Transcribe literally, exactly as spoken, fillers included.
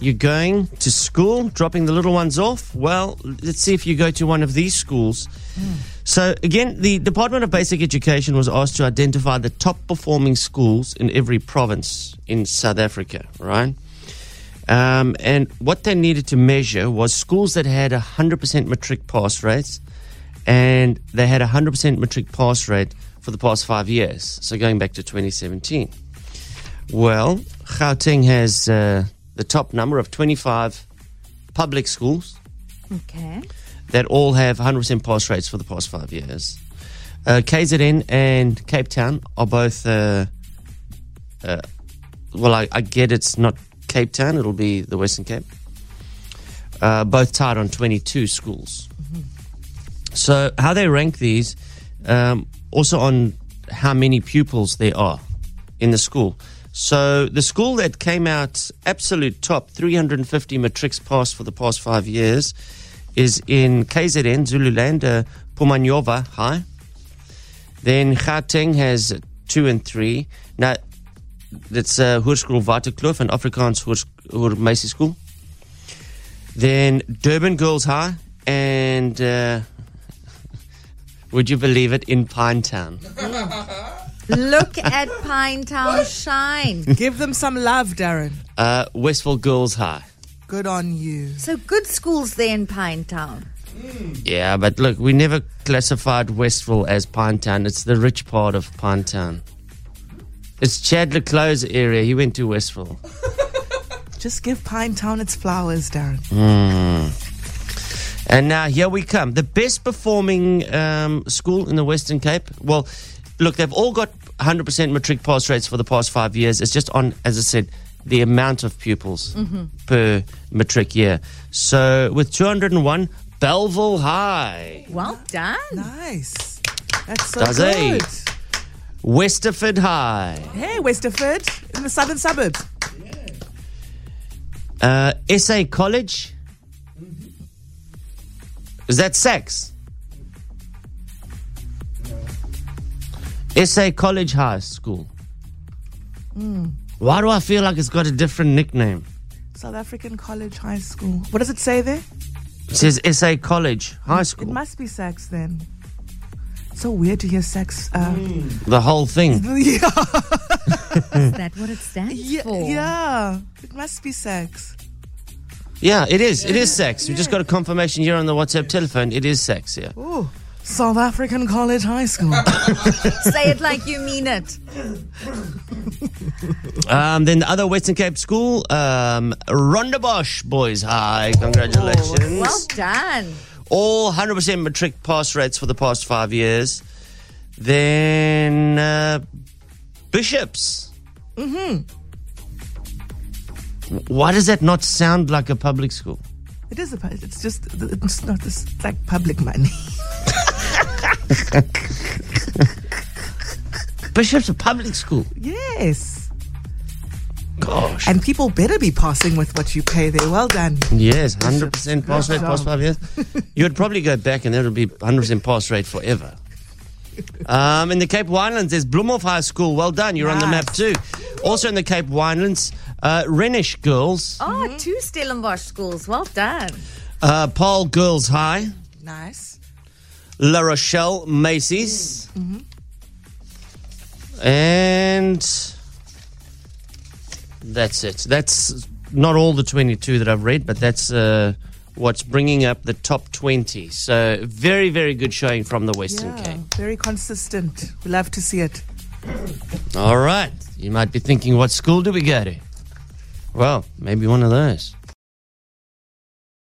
You're going to school, dropping the little ones off. Well, let's see if you go to one of these schools. Mm. So, again, the Department of Basic Education was asked to identify the top-performing schools in every province in South Africa, right? Um, and what they needed to measure was schools that had one hundred percent matric pass rates, and they had one hundred percent matric pass rate for the past five years, so going back to twenty seventeen. Well, Gauteng has... Uh, the top number of twenty-five public schools, okay, that all have one hundred percent pass rates for the past five years. Uh, K Z N and Cape Town are both, uh, uh, well, I, I get it's not Cape Town, it'll be the Western Cape, uh, both tied on twenty-two schools. Mm-hmm. So how they rank these, um, also on how many pupils there are in the school. So the school that came out absolute top, three hundred fifty matrics passed for the past five years, is in K Z N, Zululand, uh, Pumanova High. Then Gauteng has two and three. Now, that's uh, Hoërskool Waterkloof and Afrikaanse Meisieskool. Then Durban Girls High and, uh, would you believe it, in Pinetown. Look at Pinetown shine. Give them some love, Darren. Uh, Westville Girls High. Good on you. So good schools there in Pinetown. Mm. Yeah, but look, we never classified Westville as Pinetown. It's the rich part of Pinetown. It's Chad le Clos' area. He went to Westville. Just give Pinetown its flowers, Darren. Mm. And now here we come. The best performing um, school in the Western Cape. Well... Look, they've all got one hundred percent matric pass rates for the past five years. It's just on, as I said, the amount of pupils mm-hmm. per matric year. So with two hundred one, Bellville High. Well done. Nice. That's so Does good. It. Westerford High. Hey, Westerford, in the southern suburbs. Yeah. Uh, S A College. Mm-hmm. Is that Sachs? S A College High School. Mm. Why do I feel like it's got a different nickname? South African College High School. What does it say there? It says S A College High School. It must be Sachs then. It's so weird to hear Sachs. Uh, mm. The whole thing. Yeah. Is that what it stands yeah, for? Yeah. It must be Sachs. Yeah, it is. It yeah. is Sachs. Yeah. We just got a confirmation here on the WhatsApp telephone. It is Sachs, yeah. Ooh. South African College High School. Say it like you mean it. um, then the other Western Cape school, um, Rondebosch Boys High. Congratulations. Oh, well done. All one hundred percent matric pass rates for the past five years. Then uh, Bishops. Mm-hmm. Why does that not sound like a public school? It is a public. It's just, it's not this, it's like public money. Bishop's a public school. Yes. Gosh. And people better be passing with what you pay there. Well done. Yes, one hundred percent Bishop's. Pass rate past five years. You would probably go back and that'll be one hundred percent pass rate forever. Um, in the Cape Winelands, there's Bloemhof High School. Well done. You're nice. On the map too. Also in the Cape Winelands, uh, Rhenish Girls. Oh, mm-hmm. Two Stellenbosch schools. Well done. Uh, Paul Girls High. Nice. La Rochelle Macy's. Mm-hmm. And that's it. That's not all the twenty-two that I've read, but that's uh, what's bringing up the top twenty. So very, very good showing from the Western yeah, Cape. Very consistent. We love to see it. All right. You might be thinking, what school do we go to? Well, maybe one of those.